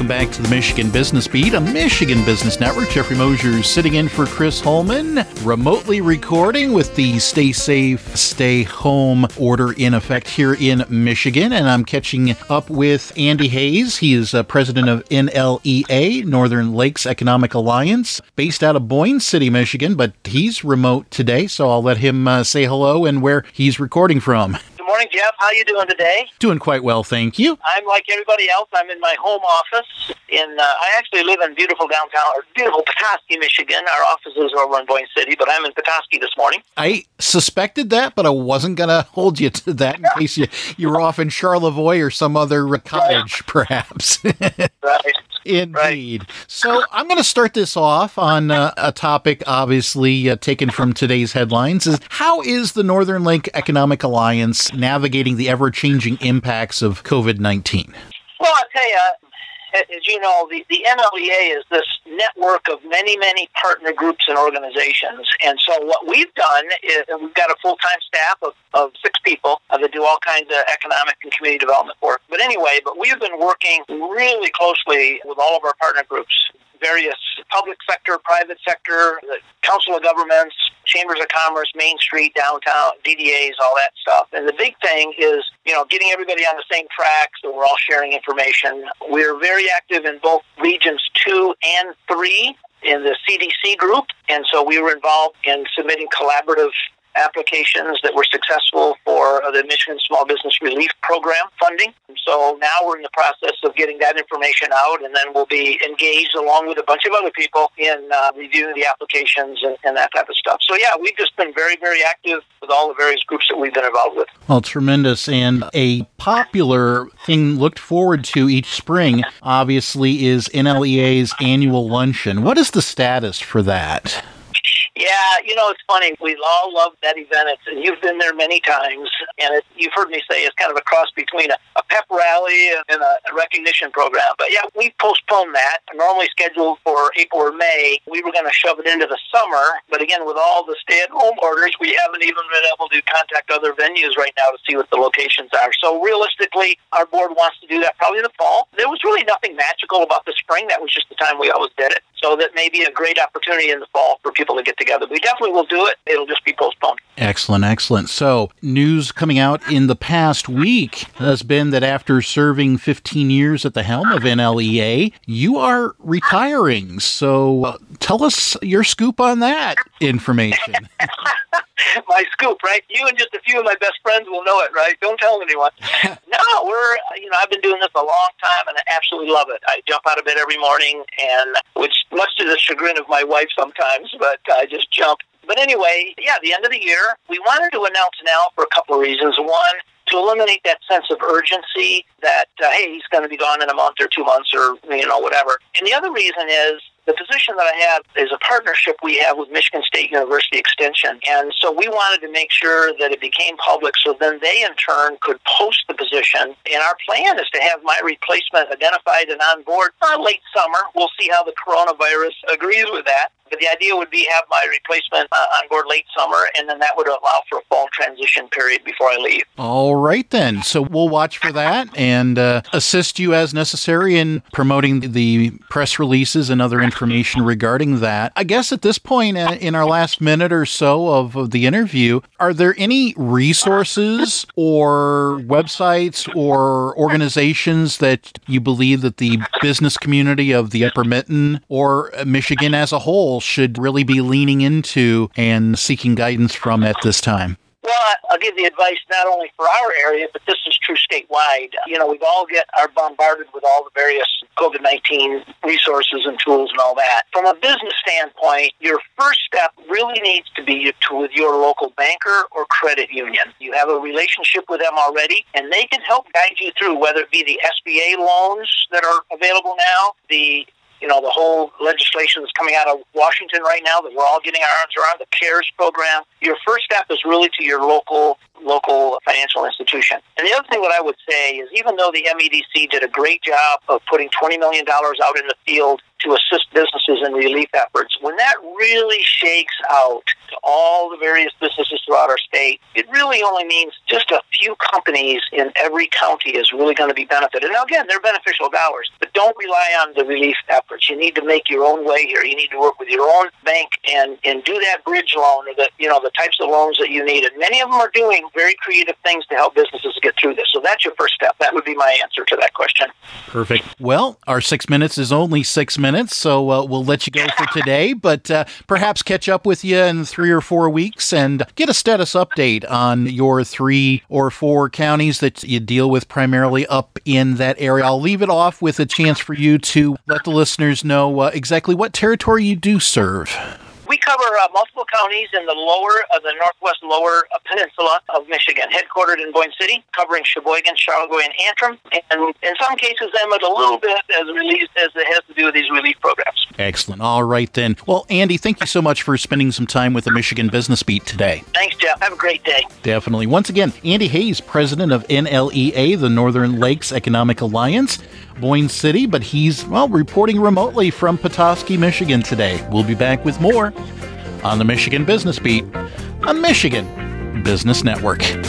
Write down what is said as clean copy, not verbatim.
Welcome back to the Michigan Business Beat, a Michigan Business Network. Jeffrey Mosier sitting in for Chris Holman, remotely recording with the Stay Safe, Stay Home order in effect here in Michigan. And I'm catching up with Andy Hayes. He is president of NLEA, Northern Lakes Economic Alliance, based out of Boyne City, Michigan, but he's remote today, so I'll let him say hello and where he's recording from. Morning, Jeff. How are you doing today? Doing quite well, thank you. I'm like everybody else. I'm in my home office. I actually live in beautiful Petoskey, Michigan. Our offices are over in Boyne City, but I'm in Petoskey this morning. I suspected that, but I wasn't going to hold you to that in case you were off in Charlevoix or some other cottage, perhaps. Right. Indeed. Right. So I'm going to start this off on a topic, obviously, taken from today's headlines, is how is the Northern Lakes Economic Alliance navigating the ever-changing impacts of COVID-19? Well, I'll tell you, as you know, the NLEA is this network of many partner groups and organizations. And so what we've done is we've got a full-time staff of 6 people that do all kinds of economic and community development work. But anyway, we've been working really closely with all of our partner groups, various public sector, private sector, the Council of Governments, Chambers of Commerce, Main Street, downtown, DDAs, all that stuff. And the big thing is, getting everybody on the same track so we're all sharing information. We're very active in both Regions 2 and 3 in the CDC group, and so we were involved in submitting collaborative applications that were successful for the Michigan Small Business Relief Program funding. And so now we're in the process of getting that information out, and then we'll be engaged along with a bunch of other people in reviewing the applications and that type of stuff. So yeah, we've just been very active with all the various groups that we've been involved with. Well, tremendous. And a popular thing looked forward to each spring, obviously, is NLEA's annual luncheon. What is the status for that? Yeah, it's funny. We all love that event. And you've been there many times, and you've heard me say it's kind of a cross between a pep rally and a recognition program. But yeah, we postponed that. Normally scheduled for April or May. We were going to shove it into the summer, but again, with all the stay-at-home orders, we haven't even been able to contact other venues right now to see what the locations are. So realistically, our board wants to do that probably in the fall. There was really nothing magical about the spring. That was just the time we always did it. So that may be a great opportunity in the fall for people to get together. We definitely will do it. It'll just be postponed. Excellent. So news coming out in the past week has been that after serving 15 years at the helm of NLEA, you are retiring. So tell us your scoop on that information. My scoop, right? You and just a few of my best friends will know it, right? Don't tell anyone. No, I've been doing this a long time, and I absolutely love it. I jump out of bed every morning, and which much to the chagrin of my wife sometimes, but I just jump. But anyway, yeah, the end of the year, we wanted to announce now for a couple of reasons. One, to eliminate that sense of urgency that, hey, he's going to be gone in a month or 2 months or, whatever. And the other reason is, the position that I have is a partnership we have with Michigan State University Extension. And so we wanted to make sure that it became public so then they in turn could post the position. And our plan is to have my replacement identified and on board late summer. We'll see how the coronavirus agrees with that. But the idea would be have my replacement on board late summer, and then that would allow for a fall transition period before I leave. All right, then. So we'll watch for that and assist you as necessary in promoting the press releases and other information regarding that. I guess at this point in our last minute or so of the interview, are there any resources or websites or organizations that you believe that the business community of the Upper Mitten or Michigan as a whole should really be leaning into and seeking guidance from at this time? Well, I'll give the advice not only for our area, but this is true statewide. We've all are bombarded with all the various COVID-19 resources and tools and all that. From a business standpoint, your first step really needs to be with your local banker or credit union. You have a relationship with them already, and they can help guide you through, whether it be the SBA loans that are available now, the whole legislation that's coming out of Washington right now that we're all getting our arms around, the CARES program. Your first step is really to your local financial institution. And the other thing that I would say is, even though the MEDC did a great job of putting $20 million out in the field to assist businesses in relief efforts, when that really shakes out to all the various businesses throughout our state, it really only means just a few companies in every county is really going to be benefited. And again, they're beneficial dollars, but But don't rely on the relief efforts. You need to make your own way here. You need to work with your own bank and do that bridge loan, or the types of loans that you need. And many of them are doing very creative things to help businesses get through this. So that's your first step. That would be my answer to that question. Perfect. Well, our 6 minutes is only 6 minutes, so we'll let you go for today, but perhaps catch up with you in 3 or 4 weeks and get a status update on your 3 or 4 counties that you deal with primarily up in that area. I'll leave it off with a chance for you to let the listeners know exactly what territory you do serve. We cover multiple counties in the northwest lower peninsula of Michigan, headquartered in Boyne City, covering Sheboygan, Charlevoix, and Antrim, and in some cases, Emmett, a little bit as it has to do with these relief programs. Excellent. All right, then. Well, Andy, thank you so much for spending some time with the Michigan Business Beat today. Thanks, Jeff. Have a great day. Definitely. Once again, Andy Hayes, president of NLEA, the Northern Lakes Economic Alliance, Boyne City, but he's, reporting remotely from Petoskey, Michigan today. We'll be back with more on the Michigan Business Beat on Michigan Business Network.